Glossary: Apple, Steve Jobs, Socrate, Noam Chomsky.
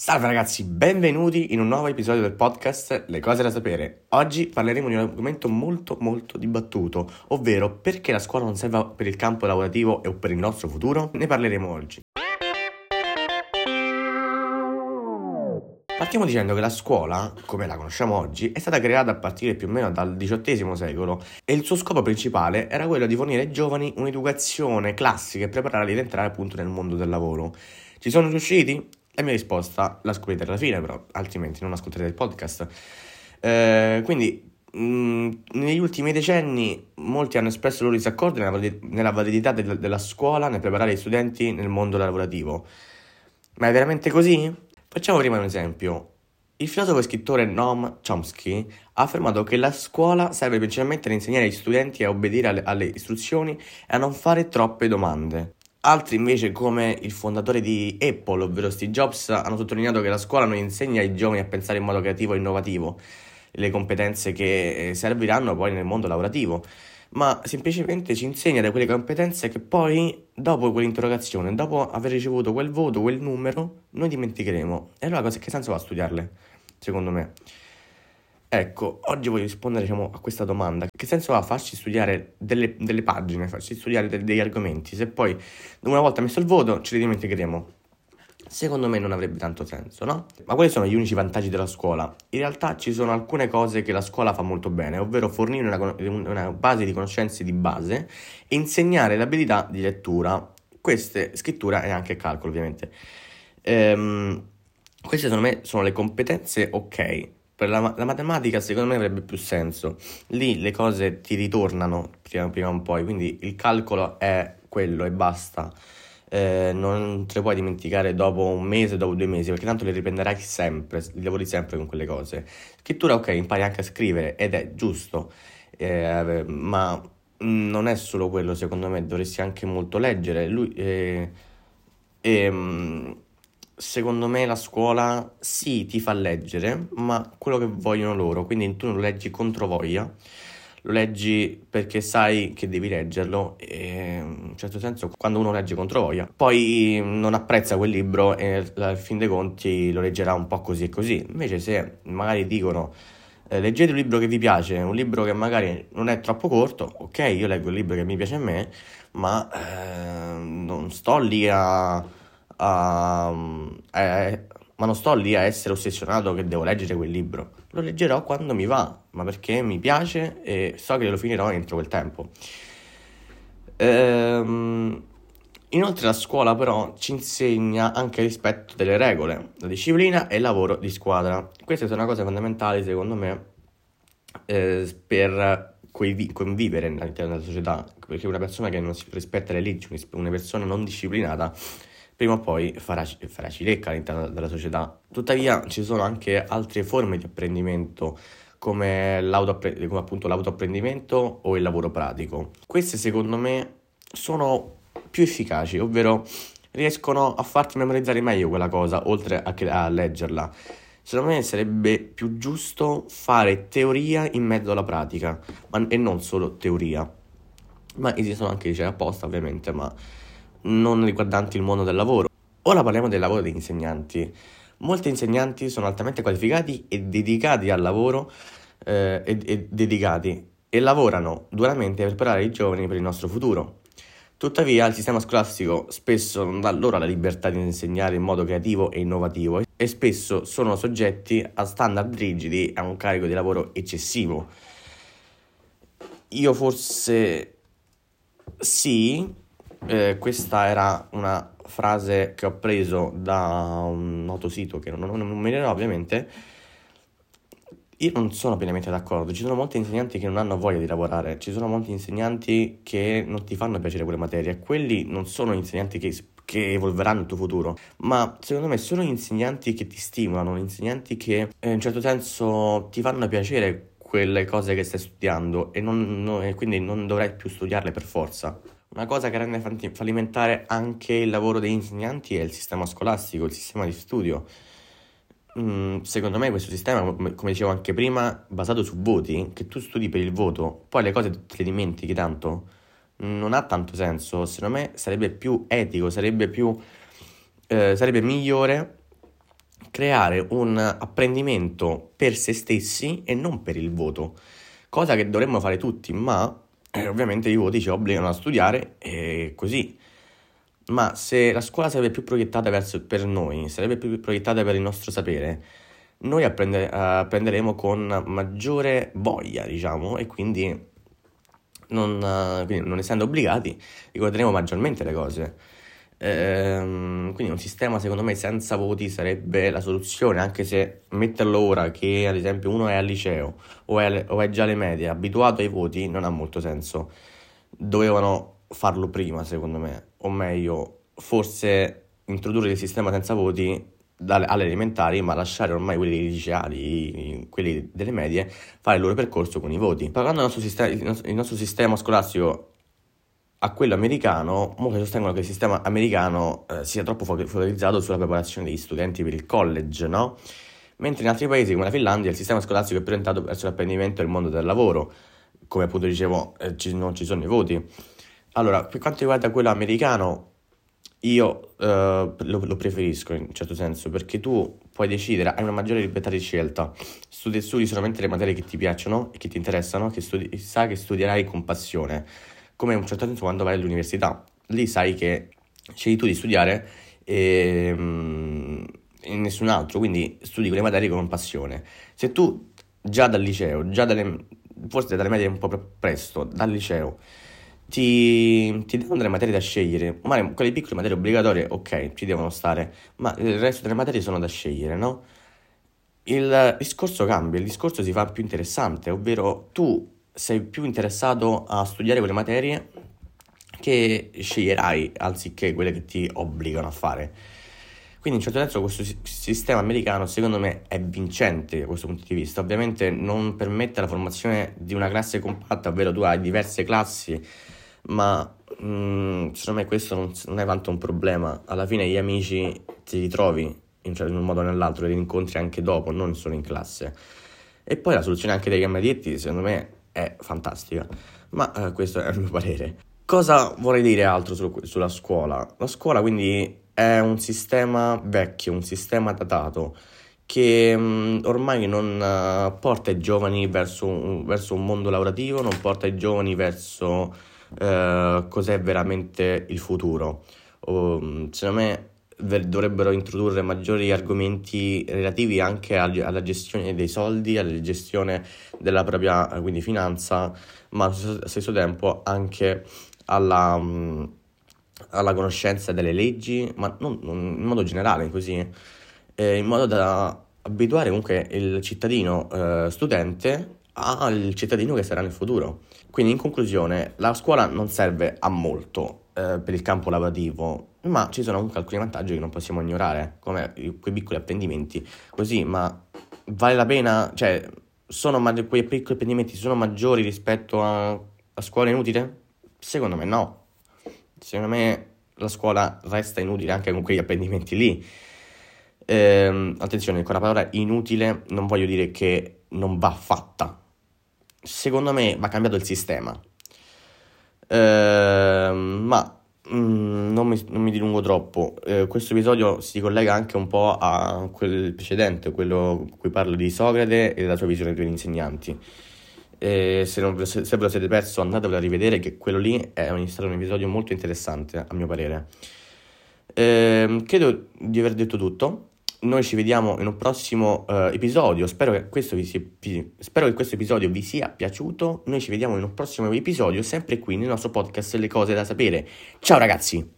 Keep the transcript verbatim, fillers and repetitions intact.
Salve ragazzi, benvenuti in un nuovo episodio del podcast Le cose da sapere. Oggi parleremo di un argomento molto molto dibattuto, ovvero perché la scuola non serve per il campo lavorativo e per il nostro futuro? Ne parleremo oggi. Partiamo dicendo che la scuola, come la conosciamo oggi, è stata creata a partire più o meno dal diciottesimo secolo e il suo scopo principale era quello di fornire ai giovani un'educazione classica e prepararli ad entrare appunto nel mondo del lavoro. Ci sono riusciti? La mia risposta la scoprite alla fine, però altrimenti non ascolterete il podcast. Eh, quindi mh, negli ultimi decenni molti hanno espresso il loro disaccordo nella, valid- nella validità de- della scuola nel preparare gli studenti nel mondo lavorativo. Ma è veramente così? Facciamo prima un esempio. Il filosofo e scrittore Noam Chomsky ha affermato che la scuola serve principalmente ad insegnare agli studenti a obbedire alle, alle istruzioni e a non fare troppe domande. Altri invece, come il fondatore di Apple, ovvero Steve Jobs, hanno sottolineato che la scuola non insegna ai giovani a pensare in modo creativo e innovativo, le competenze che serviranno poi nel mondo lavorativo, ma semplicemente ci insegna da quelle competenze che poi, dopo quell'interrogazione, dopo aver ricevuto quel voto, quel numero, noi dimenticheremo. E allora cosa, che senso va studiarle, secondo me? Ecco, oggi voglio rispondere, diciamo, a questa domanda. Che senso ha farci studiare delle, delle pagine, farci studiare de- degli argomenti, se poi una volta messo il voto ce li dimenticheremo? Secondo me non avrebbe tanto senso, no? Ma quali sono gli unici vantaggi della scuola? In realtà ci sono alcune cose che la scuola fa molto bene, ovvero fornire una, una base di conoscenze di base e insegnare l'abilità di lettura, queste scrittura e anche calcolo ovviamente. Ehm, queste secondo me sono le competenze ok. Per la, la matematica secondo me avrebbe più senso, lì le cose ti ritornano prima, prima o poi, quindi il calcolo è quello e basta, eh, non te le puoi dimenticare dopo un mese, dopo due mesi, perché tanto le riprenderai sempre, li lavori sempre con quelle cose. Scrittura ok, impari anche a scrivere ed è giusto, eh, ma non è solo quello secondo me, dovresti anche molto leggere. Lui, eh, eh, Secondo me la scuola sì ti fa leggere, ma quello che vogliono loro, quindi tu non lo leggi controvoglia, lo leggi perché sai che devi leggerlo e in un certo senso quando uno legge controvoglia poi non apprezza quel libro e al fin dei conti lo leggerà un po' così e così. Invece se magari dicono eh, leggete un libro che vi piace, un libro che magari non è troppo corto, ok, io leggo il libro che mi piace a me, ma eh, non sto lì a... Uh, eh, ma non sto lì a essere ossessionato che devo leggere quel libro, lo leggerò quando mi va, ma perché mi piace e so che lo finirò entro quel tempo. Ehm, inoltre la scuola però ci insegna anche il rispetto delle regole, la disciplina e il lavoro di squadra. Queste sono cose fondamentali secondo me eh, per convivere all'interno della società, perché una persona che non si rispetta le leggi, una persona non disciplinata prima o poi farà, farà cilecca all'interno della società. Tuttavia ci sono anche altre forme di apprendimento, come, l'autoappre- come appunto l'autoapprendimento o il lavoro pratico. Queste secondo me sono più efficaci, ovvero riescono a farti memorizzare meglio quella cosa, oltre a, che- a leggerla. Secondo me sarebbe più giusto fare teoria in mezzo alla pratica, ma- e non solo teoria. Ma esistono anche licei apposta ovviamente, ma non riguardanti il mondo del lavoro. Ora parliamo del lavoro degli insegnanti. Molti insegnanti sono altamente qualificati e dedicati al lavoro eh, e, e dedicati e lavorano duramente per preparare i giovani per il nostro futuro. Tuttavia il sistema scolastico spesso non dà loro la libertà di insegnare in modo creativo e innovativo e spesso sono soggetti a standard rigidi e a un carico di lavoro eccessivo. Io forse sì... Eh, questa era una frase che ho preso da un noto sito che non, non, non mi dirò ovviamente. Io non sono pienamente d'accordo, ci sono molti insegnanti che non hanno voglia di lavorare, ci sono molti insegnanti che non ti fanno piacere quelle materie, quelli non sono insegnanti che, che evolveranno il tuo futuro, ma secondo me sono insegnanti che ti stimolano, insegnanti che eh, in un certo senso ti fanno piacere quelle cose che stai studiando e, non, no, e quindi non dovrai più studiarle per forza. Una cosa che rende fallimentare anche il lavoro degli insegnanti è il sistema scolastico, il sistema di studio. Mm, secondo me questo sistema, come dicevo anche prima, basato su voti, che tu studi per il voto, poi le cose te le dimentichi tanto, non ha tanto senso. Secondo me sarebbe più etico, sarebbe più eh, sarebbe migliore creare un apprendimento per se stessi e non per il voto, cosa che dovremmo fare tutti, ma eh, ovviamente i voti ci obbligano a studiare e così. Ma se la scuola sarebbe più proiettata verso, per noi, sarebbe più proiettata per il nostro sapere, noi apprendere, apprenderemo con maggiore voglia, diciamo, e quindi non, quindi non essendo obbligati ricorderemo maggiormente le cose. Ehm, quindi un sistema secondo me senza voti sarebbe la soluzione, anche se metterlo ora che ad esempio uno è al liceo o è, alle, o è già alle medie, abituato ai voti, non ha molto senso. Dovevano farlo prima secondo me, o meglio forse introdurre il sistema senza voti dalle alle elementari, ma lasciare ormai quelli liceali, quelli delle medie fare il loro percorso con i voti. Parlando del nostro, sistema, il nostro, il nostro sistema scolastico a quello americano, molti sostengono che il sistema americano eh, sia troppo focalizzato sulla preparazione degli studenti per il college, no? Mentre in altri paesi come la Finlandia il sistema scolastico è più orientato verso l'apprendimento del mondo del lavoro, come appunto dicevo eh, ci, non ci sono i voti. Allora, per quanto riguarda quello americano, io eh, lo, lo preferisco in un certo senso, perché tu puoi decidere, hai una maggiore libertà di scelta, studi, studi solamente le materie che ti piacciono e che ti interessano, che studi, sai che studierai con passione, come in un certo senso quando vai all'università. Lì sai che scegli tu di studiare e, mm, e nessun altro, quindi studi quelle materie con passione. Se tu già dal liceo, già dalle, forse dalle medie un po' presto, dal liceo, Ti, ti devono delle materie da scegliere, ma quelle piccole materie obbligatorie, ok, ci devono stare, ma il resto delle materie sono da scegliere, no? Il discorso cambia, il discorso si fa più interessante, ovvero tu sei più interessato a studiare quelle materie che sceglierai anziché quelle che ti obbligano a fare. Quindi in un certo senso questo sistema americano secondo me è vincente da questo punto di vista. Ovviamente non permette la formazione di una classe compatta, ovvero tu hai diverse classi, ma mh, secondo me questo non, non è tanto un problema. Alla fine gli amici ti ritrovi in, cioè, in un modo o nell'altro, li incontri anche dopo, non solo in classe. E poi la soluzione anche dei gambetti secondo me è fantastica, ma eh, questo è il mio parere. Cosa vorrei dire altro su, sulla scuola? La scuola quindi è un sistema vecchio, un sistema datato, che mh, ormai non uh, porta i giovani verso un, verso un mondo lavorativo, non porta i giovani verso uh, cos'è veramente il futuro. Um, secondo me dovrebbero introdurre maggiori argomenti relativi anche alla gestione dei soldi, alla gestione della propria quindi finanza, ma allo stesso tempo anche alla... Um, alla conoscenza delle leggi, ma non, non, in modo generale così, eh, in modo da abituare comunque il cittadino eh, studente al cittadino che sarà nel futuro. Quindi in conclusione la scuola non serve a molto eh, per il campo lavorativo, ma ci sono comunque alcuni vantaggi che non possiamo ignorare, come quei piccoli apprendimenti così, ma vale la pena, cioè sono ma- quei piccoli apprendimenti sono maggiori rispetto a, a scuola inutile? Secondo me no. Secondo me la scuola resta inutile anche con quegli apprendimenti lì. Ehm, attenzione, con la parola inutile non voglio dire che non va fatta. Secondo me va cambiato il sistema. Ehm, ma mh, non, mi, non mi dilungo troppo. Ehm, questo episodio si collega anche un po' a quel precedente, quello in cui parlo di Socrate e della sua visione degli insegnanti. E se, non, se, se ve lo siete perso andatevelo a rivedere, che quello lì è un, stato un episodio molto interessante a mio parere. Ehm, credo di aver detto tutto. Noi ci vediamo in un prossimo eh, episodio. Spero che, questo vi si, vi, spero che questo episodio vi sia piaciuto. Noi ci vediamo in un prossimo episodio, sempre qui nel nostro podcast Le Cose da Sapere. Ciao ragazzi!